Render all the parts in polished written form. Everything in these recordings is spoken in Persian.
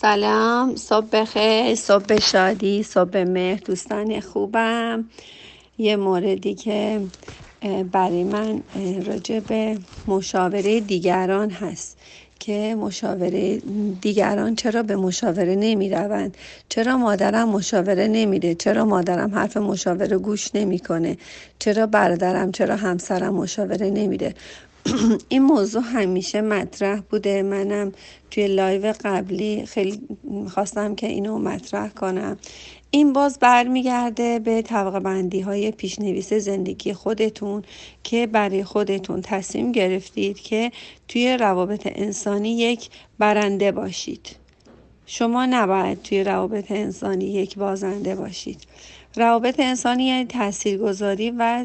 سلام، صبح بخیر، صبح شادی، صبح مهر. دوستان خوبم، یه موردی که برای من راجع به مشاوره دیگران هست که مشاوره دیگران چرا به مشاوره نمی روند، چرا مادرم مشاوره نمیره، چرا مادرم حرف مشاوره گوش نمی کنه، چرا برادرم، چرا همسرم مشاوره نمیره. این موضوع همیشه مطرح بوده. منم توی لایو قبلی خیلی خواستم که اینو مطرح کنم. این باز برمیگرده به طبقه بندی های پیشنویس زندگی خودتون که برای خودتون تصمیم گرفتید که توی روابط انسانی یک برنده باشید. شما نباید توی روابط انسانی یک بازنده باشید. روابط انسانی یعنی تاثیرگذاری و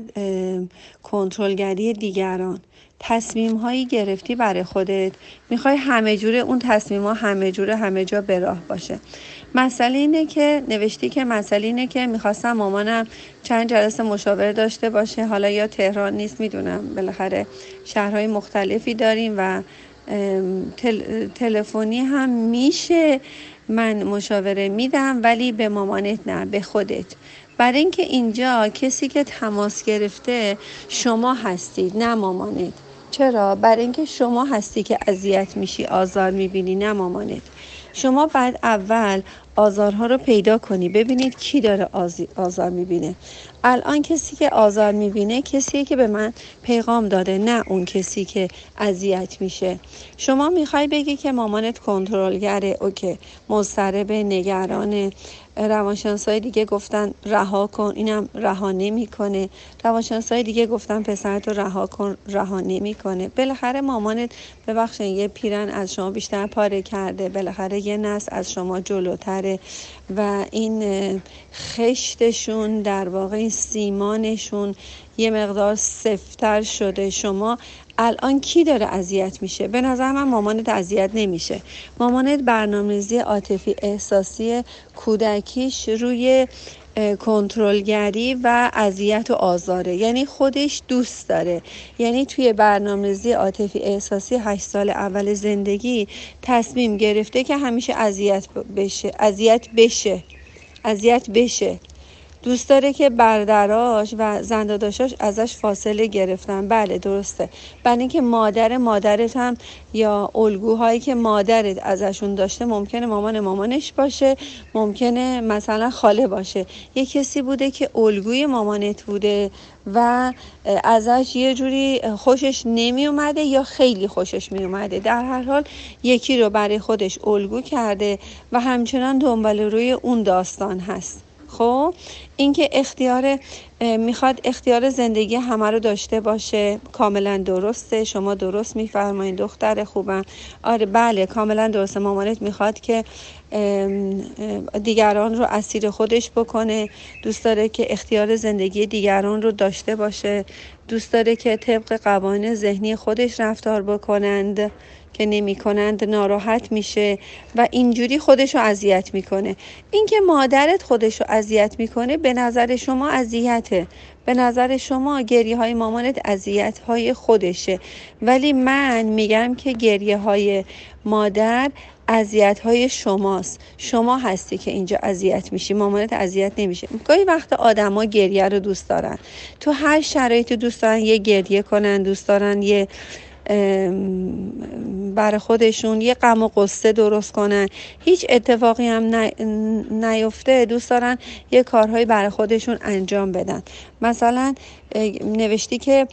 کنترلگری دیگران. تصمیم هایی گرفتی برای خودت، میخوای همه جوره اون تصمیم ها همه جوره همه جا به راه باشه. مسئله اینه که نوشتی که میخواستم مامانم چند جلسه مشاوره داشته باشه. حالا یا تهران نیست، میدونم بالاخره شهرهای مختلفی داریم و تلفنی هم میشه. من مشاوره میدم ولی به مامانت نه، به خودت. برای اینکه اینجا کسی که تماس گرفته شما هستید، نه مامانت. چرا؟ برای اینکه شما هستی که اذیت میشی، آزار میبینی، نه مامانت. شما بعد اول آزارها رو پیدا کنی، ببینید کی داره آزار میبینه. الان کسی که آزار میبینه کسیه که به من پیغام داده، نه اون کسی که اذیت میشه. شما میخوای بگی که مامانت کنترلگره، اوکی، مضطرب، نگرانه. روانشناسای دیگه گفتن رها کن، اینم رها نمیکنه. روانشناسای دیگه گفتن پسرتو رها کن، رها نمیکنه. بالاخره مامانت، ببخشید، یه پیرن از شما بیشتر پاره کرده، بالاخره یه نسل از شما جلوتره و این خشتشون، در واقع این سیمانشون یه مقدار سفت‌تر شده. شما الان کی داره اذیت میشه؟ به نظر من مامانت اذیت نمیشه. مامانت برنامه‌ریزی عاطفی احساسی کودکیش روی کنترلگری و اذیت و آزاره، یعنی خودش دوست داره. یعنی توی برنامه‌ریزی عاطفی احساسی 8 سال اول زندگی تصمیم گرفته که همیشه اذیت بشه. دوست داره که برادراش و زنداداشاش ازش فاصله گرفتن. بله درسته. برای اینکه مادرت هم یا الگوهایی که مادرت ازشون داشته، ممکنه مامان مامانش باشه، ممکنه مثلا خاله باشه. یه کسی بوده که الگوی مامانت بوده و ازش یه جوری خوشش نمی اومده یا خیلی خوشش می اومده. در هر حال یکی رو برای خودش الگو کرده و همچنان دنبال روی اون داستان هست. خب اینکه میخواد اختیار زندگی همه رو داشته باشه، کاملا درسته. شما درست میفرمایید دختر خوبم. آره بله، کاملا درسته. مامانت میخواد که دیگران رو اسیر خودش بکنه، دوست داره که اختیار زندگی دیگران رو داشته باشه، دوست داره که طبق قوانین ذهنی خودش رفتار بکنند که نمی کنند، ناراحت میشه و اینجوری خودشو اذیت میکنه. اینکه مادرت خودشو اذیت میکنه به نظر شما اذیته، به نظر شما گریه های مامانت اذیت های خودشه، ولی من میگم که گریه های مادر اذیت های شماست. شما هستی که اینجا اذیت میشی، مامانت اذیت نمیشه. گاهی وقت آدما گریه رو دوست دارن، تو هر شرایطی دوست دارن یه گریه کنن، دوست دارن یه برای خودشون یه غم و قصه درست کنن. هیچ اتفاقی هم نیفته دوست دارن یه کارهایی برای خودشون انجام بدن. مثلا نوشتی که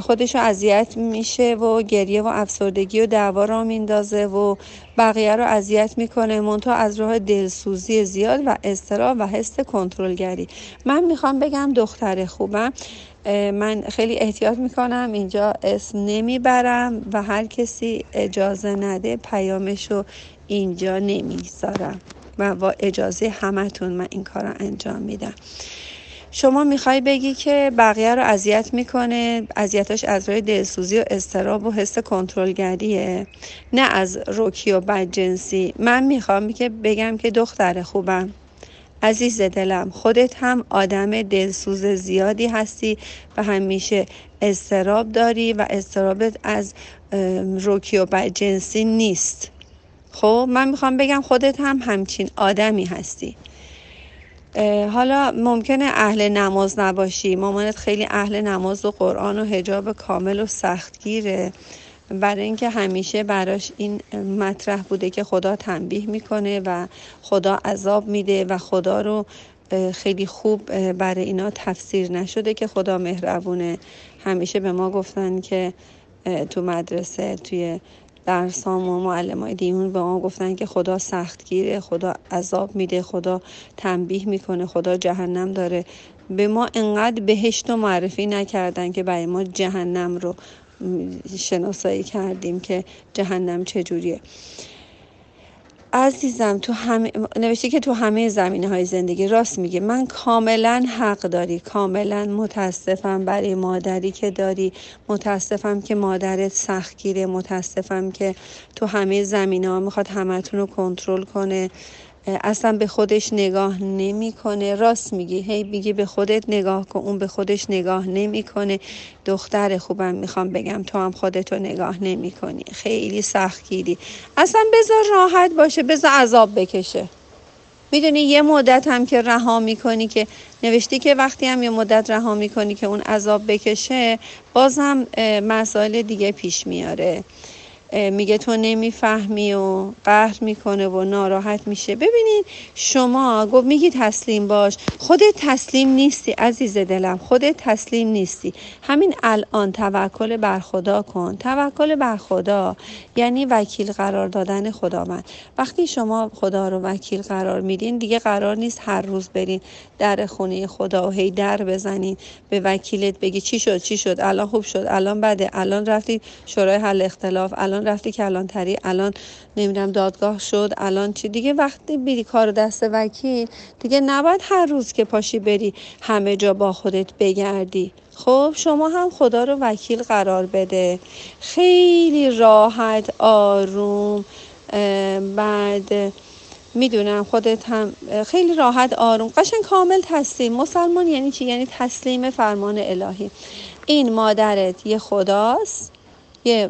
خودشو اذیت میشه و گریه و افسردگی و دعوا را میندازه و بقیه رو اذیت میکنه، منتها از راه دلسوزی زیاد و اضطراب و حس کنترلگری. من میخوام بگم دختر خوبم، من خیلی احتیاط میکنم اینجا اسم نمیبرم و هر کسی اجازه نده پیامشو اینجا نمیذارم و با اجازه همتون من این کار رو انجام میدم. شما میخوای بگی که بقیه رو اذیت میکنه، اذیتش از روی دلسوزی و اضطراب و حس کنترلگریه، نه از روکی و بدجنسی. من میخوام بگم که دختر خوبم، عزیز دلم، خودت هم آدم دلسوز زیادی هستی و همیشه اضطراب داری و اضطرابت از روکی و بدجنسی نیست. خب من میخوام بگم خودت هم همچین آدمی هستی. حالا ممکنه اهل نماز نباشی، مامانت خیلی اهل نماز و قرآن و حجاب کامل و سختگیره، برای اینکه همیشه براش این مطرح بوده که خدا تنبیه میکنه و خدا عذاب میده و خدا رو خیلی خوب برای اینا تفسیر نشده که خدا مهربونه. همیشه به ما گفتن که تو مدرسه، توی درسام و معلمای دیون به ما گفتن که خدا سختگیره، خدا عذاب میده، خدا تنبیه میکنه، خدا جهنم داره. به ما انقدر بهشت و معرفی نکردن که برای ما جهنم رو شناسایی کردیم که جهنم چجوریه. عزیزم نوشته که تو همه زمینه‌های زندگی راست میگه. من کاملا حق داری، کاملا متاسفم برای مادری که داری، متاسفم که مادرت سختگیره، متاسفم که تو همه زمینه‌ها میخواد همتون رو کنترل کنه، اصلا به خودش نگاه نمی کنه. راست میگی، هی میگی به خودت نگاه کن، اون به خودش نگاه نمی کنه. دختر خوبم میخوام بگم تو هم خودتو نگاه نمی کنی، خیلی سختگیری. اصلا بذار راحت باشه، بذار عذاب بکشه. میدونی یه مدت هم که رها میکنی، که نوشتی که وقتی هم یه مدت رها میکنی که اون عذاب بکشه، باز هم مسائل دیگه پیش میاره، میگه تو نمیفهمی و قهر میکنه و ناراحت میشه. ببینید شما گفت میگی تسلیم باش، خودت تسلیم نیستی عزیز دلم، خودت تسلیم نیستی. همین الان توکل بر خدا کن. توکل بر خدا یعنی وکیل قرار دادن خداوند. وقتی شما خدا رو وکیل قرار میدین، دیگه قرار نیست هر روز برین در خونه خدا و هی در بزنین به وکیلت بگی چی شد چی شد، الان خوب شد، الان بده، الان رفتی شورای حل اختلاف، الان رفتی کلانتری، الان نمیدونم دادگاه شد، الان چی. دیگه وقتی بیری کار دست وکیل، دیگه نباید هر روز که پاشی بری همه جا با خودت بگردی. خب شما هم خدا رو وکیل قرار بده، خیلی راحت، آروم. بعد میدونم خودت هم خیلی راحت، آروم، قشنگ کامل تسلیم. مسلمان یعنی چی؟ یعنی تسلیم فرمان الهی. این مادرت یه خداست، یه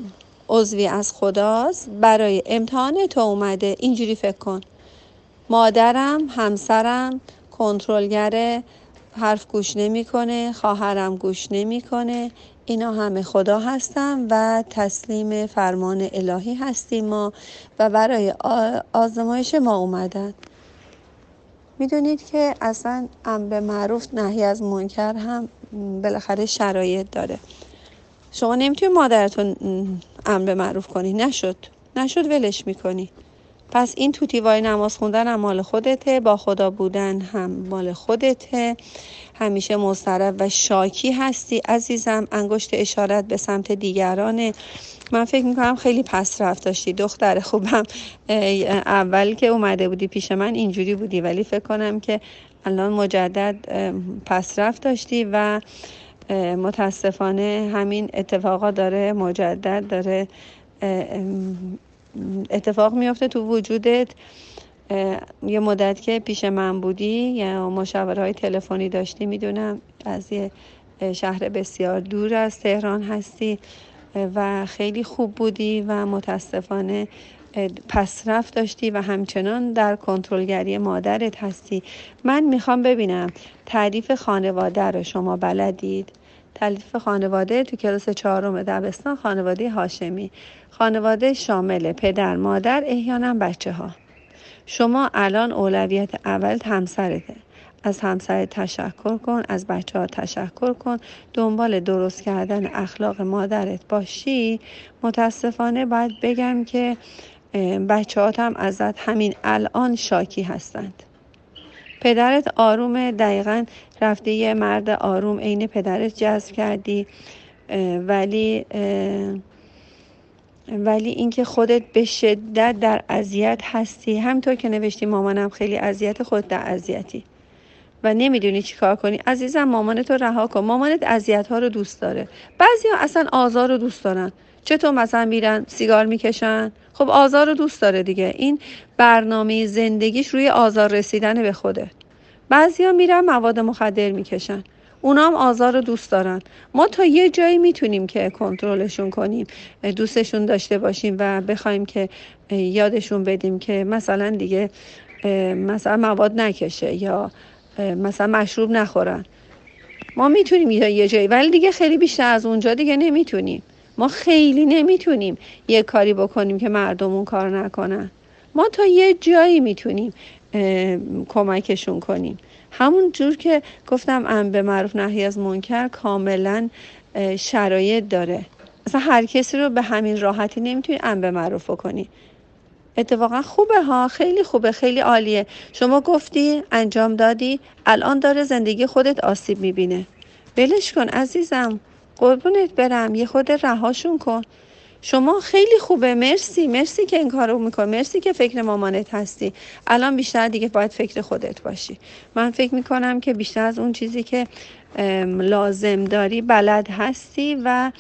عضوی از خداست، برای امتحان تو اومده. اینجوری فکر کن، مادرم، همسرم کنترلگره، حرف گوش نمی کنه، خواهرم گوش نمی کنه، اینا همه خدا هستن و تسلیم فرمان الهی هستیم ما و برای آزمایش ما اومدن. میدونید که اصلا امر به معروف نهی از منکر هم بالاخره شرایط داره. شما نمیتونی مادرتون امر به معروف کنی، نشد ولش میکنی. پس این توتیوای نماز خوندن هم مال خودته، با خدا بودن هم مال خودته. همیشه مضطرب و شاکی هستی عزیزم، انگشت اشارت به سمت دیگرانه. من فکر میکنم خیلی پس رفت داشتی دختر خوبم. اول که اومده بودی پیش من اینجوری بودی، ولی فکر کنم که الان مجدد پس رفت داشتی و متاسفانه همین اتفاقا داره مجدد داره اتفاق میفته تو وجودت. یه مدت که پیش من بودی یا مشاورهای تلفنی داشتی، میدونم از یه شهر بسیار دور از تهران هستی و خیلی خوب بودی و متاسفانه پس رفت داشتی و همچنان در کنترلگری مادرت هستی. من میخوام ببینم تعریف خانواده رو شما بلدید؟ تعریف خانواده تو کلاس 4 دبستان، خانواده هاشمی. خانواده شامل پدر، مادر، احیانا بچه ها. شما الان اولویت اول همسرته. از همسرت تشکر کن، از بچه ها تشکر کن، دنبال درست کردن اخلاق مادرت باشی. متاسفانه باید بگم که بچه هات هم ازت همین الان شاکی هستند. پدرت آرومه، دقیقا رفته یه مرد آروم عین پدرت جذب کردی، ولی اینکه خودت به شدت در اذیت هستی. همطور که نوشتی مامانم خیلی اذیت، خودت در اذیتی و نمیدونی چی کار کنی. عزیزم مامانتو رها کن، مامانت اذیت‌ها رو دوست داره. بعضیا اصلا آزار رو دوست دارن، چطور مثلا میرن سیگار میکشن، خب آزار رو دوست داره دیگه، این برنامه زندگیش روی آزار رسیدن به خوده. بعضیا میرن مواد مخدر میکشن، اونام آزار رو دوست دارن. ما تا یه جایی میتونیم که کنترلشون کنیم، دوستشون داشته باشیم و بخوایم که یادشون بدیم که مثلا دیگه مثلا مواد نکشه یا مثلا مشروب نخورن. ما میتونیم یه جایی، ولی دیگه خیلی بیشتر از اونجا دیگه نمیتونیم. ما خیلی نمیتونیم یه کاری بکنیم که مردم اون کار نکنن. ما تا یه جایی میتونیم کمکشون کنیم. همون جور که گفتم امر به معروف نهی از منکر کاملا شرایط داره. اصلا هر کسی رو به همین راحتی نمیتونی امر به معروف کنی. اتفاقا خوبه ها، خیلی خوبه، خیلی عالیه. شما گفتی، انجام دادی، الان داره زندگی خودت آسیب میبینه. ولش کن عزیزم، قربونت برم، یه خود رهاشون کن. شما خیلی خوبه، مرسی که این کارو میکنی، مرسی که فکر مامانت هستی. الان بیشتر دیگه باید فکر خودت باشی. من فکر میکنم که بیشتر از اون چیزی که لازم داری بلد هستی و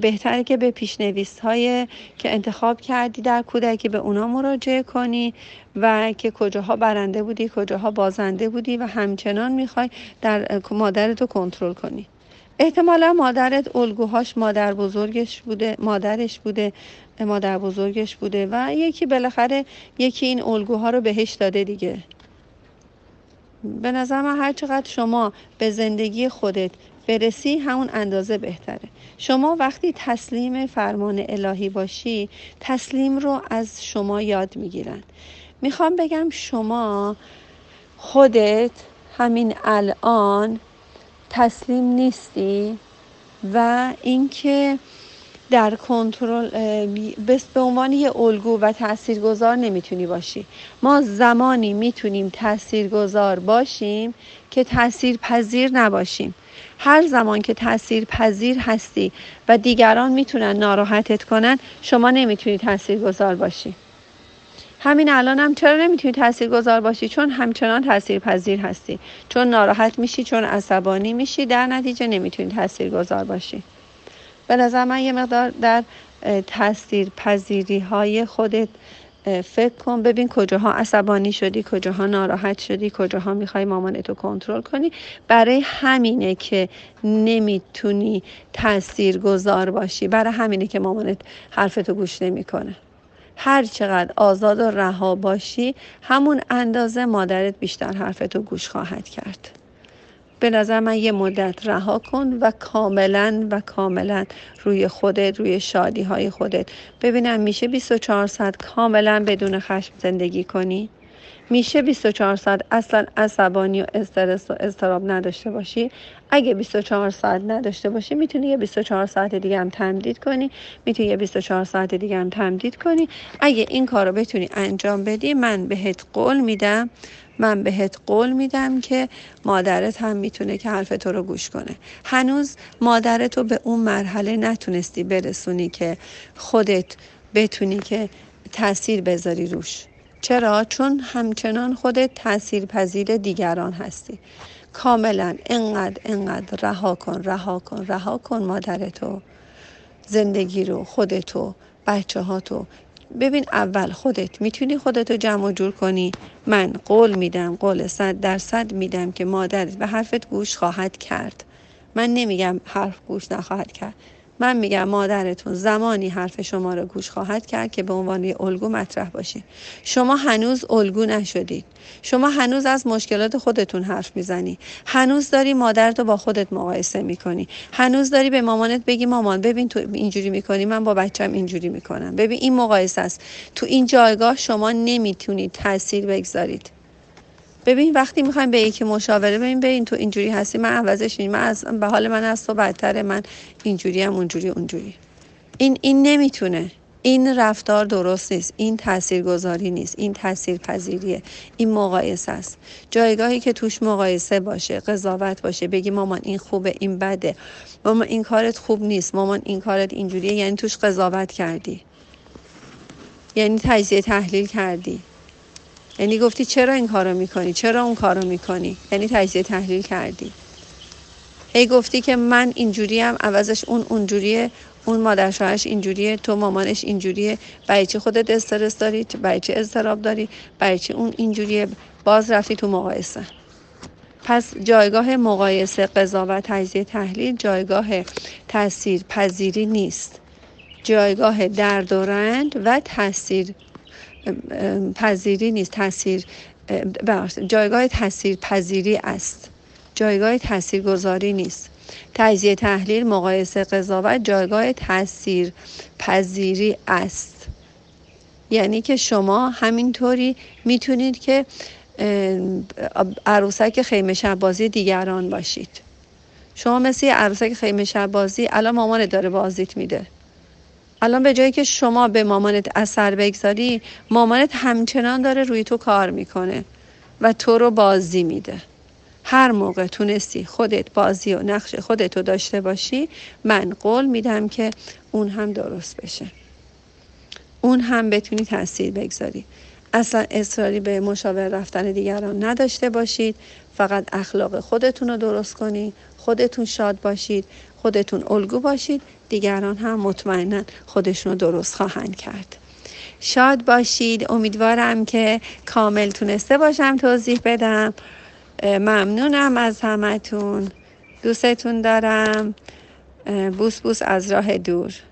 بهتره که به پیشنویس های که انتخاب کردی در کودکی به اونا مراجعه کنی و که کجاها برنده بودی، کجاها بازنده بودی و همچنان میخوای در مادرتو کنترل کنی. احتمالا مادرت الگوهاش مادر بزرگش بوده و یکی بالاخره یکی این الگوها رو بهش داده دیگه. به نظر من هر چقدر شما به زندگی خودت برسی همون اندازه بهتره. شما وقتی تسلیم فرمان الهی باشی، تسلیم رو از شما یاد میگیرن. میخوام بگم شما خودت همین الان تسلیم نیستی و اینکه در کنترل به عنوان یه الگو و تاثیرگذار نمیتونی باشی. ما زمانی میتونیم تاثیرگذار باشیم که تاثیرپذیر نباشیم. هر زمان که تاثیرپذیر هستی و دیگران میتونن ناراحتت کنن، شما نمیتونی تاثیرگذار باشی. همین الان هم چرا نمیتونی تاثیرگذار باشی؟ چون همچنان تاثیرپذیر هستی، چون ناراحت میشی، چون عصبانی میشی، در نتیجه نمیتونی تاثیرگذار باشی. به نظر من یه مقدار در تاثیرپذیری های خودت فکر کن، ببین کجاها عصبانی شدی، کجاها ناراحت شدی، کجاها میخوای مامانتو کنترل کنی. برای همینه که نمیتونی تاثیرگذار باشی، برای همینه که مامانت حرفتو گوش نمیکنه. هر چقدر آزاد و رها باشی، همون اندازه مادرت بیشتر حرفتو گوش خواهد کرد. به نظر من یه مدت رها کن و کاملا روی خودت، روی شادی های خودت. ببینم میشه 24 ساعت کاملا بدون خشم زندگی کنی؟ میشه 24 ساعت اصلا عصبانی و استرس و اضطراب نداشته باشی؟ اگه 24 ساعت نداشته باشی، میتونی یه 24 ساعت دیگه هم تمدید کنی، اگه این کارو بتونی انجام بدی، من بهت قول میدم که مادرت هم میتونه که حرف تو رو گوش کنه. هنوز مادرت رو به اون مرحله نتونستی برسونی که خودت بتونی که تأثیر بذاری روش. چرا؟ چون همچنان خودت تأثیرپذیر دیگران هستی. کاملا انقدر رها کن مادرتو، زندگی رو، خودتو، بچه ها تو. ببین اول خودت میتونی خودتو جمع و جور کنی. من قول میدم، قول 100% میدم که مادرت به حرفت گوش خواهد کرد. من نمیگم حرف گوش نخواهد کرد، من میگم مادرتون زمانی حرف شما رو گوش خواهد کرد که به عنوان الگو مطرح باشید. شما هنوز الگو نشدید. شما هنوز از مشکلات خودتون حرف میزنی. هنوز داری مادرتو با خودت مقایسه میکنی. هنوز داری به مامانت بگی مامان ببین تو اینجوری میکنی، من با بچه‌م اینجوری میکنم. ببین این مقایسه است. تو این جایگاه شما نمیتونید تاثیر بگذارید. ببین وقتی میخوایم به یکی مشاوره بدیم، ببین تو اینجوری هستی، من عوضش نیم، به حال من از تو بدتره، من اینجوریم، اونجوری. این نمیتونه. این رفتار درست نیست. این تاثیرگذاری نیست. این تاثیرپذیریه. این مقایسه است. جایگاهی که توش مقایسه باشه، قضاوت باشه، بگی مامان این خوبه، این بده، مامان این کارت خوب نیست، مامان این کارت اینجوریه، یعنی توش قضاوت کردی، یعنی تجزیه تحلیل کردی، یعنی گفتی چرا این کارو میکنی، چرا اون کارو میکنی، یعنی تجزیه تحلیل کردی. هی گفتی که من اینجوریم، عوضش اون اونجوریه، اون مادر شوهرش اینجوریه، تو مامانش اینجوریه، برای چی خودت استرس داری، برای چی اضطراب داری، برای چی اون اینجوریه. باز رفتی تو مقایسه. پس جایگاه مقایسه، قضاوت، تجزیه، تحلیل جایگاه تأثیر پذیری نیست. جایگاه درد و رنج و تأثیر پذیری نیست، جایگاه تأثیر پذیری است، جایگاه تأثیر گذاری نیست. تجزیه، تحلیل، مقایسه، قضاوت جایگاه تأثیر پذیری است. یعنی که شما همینطوری میتونید که عروسک خیمه شب بازی دیگران باشید. شما مثل عروسک خیمه شب بازی، الان مامانت داره بازیت میده. الان به جایی که شما به مامانت اثر بگذاری، مامانت همچنان داره روی تو کار میکنه و تو رو بازی میده. هر موقع تونستی خودت بازی و نقش خودت رو داشته باشی، من قول میدم که اون هم درست بشه، اون هم بتونی تأثیر بگذاری. اصلا اصراری به مشاور رفتن دیگران نداشته باشید، فقط اخلاق خودتون رو درست کنی، خودتون شاد باشید، خودتون الگو باشید، دیگران هم مطمئنا خودشون رو درست خواهند کرد. شاد باشید. امیدوارم که کامل تونسته باشم توضیح بدم. ممنونم از همتون، دوستتون دارم. بوس بوس از راه دور.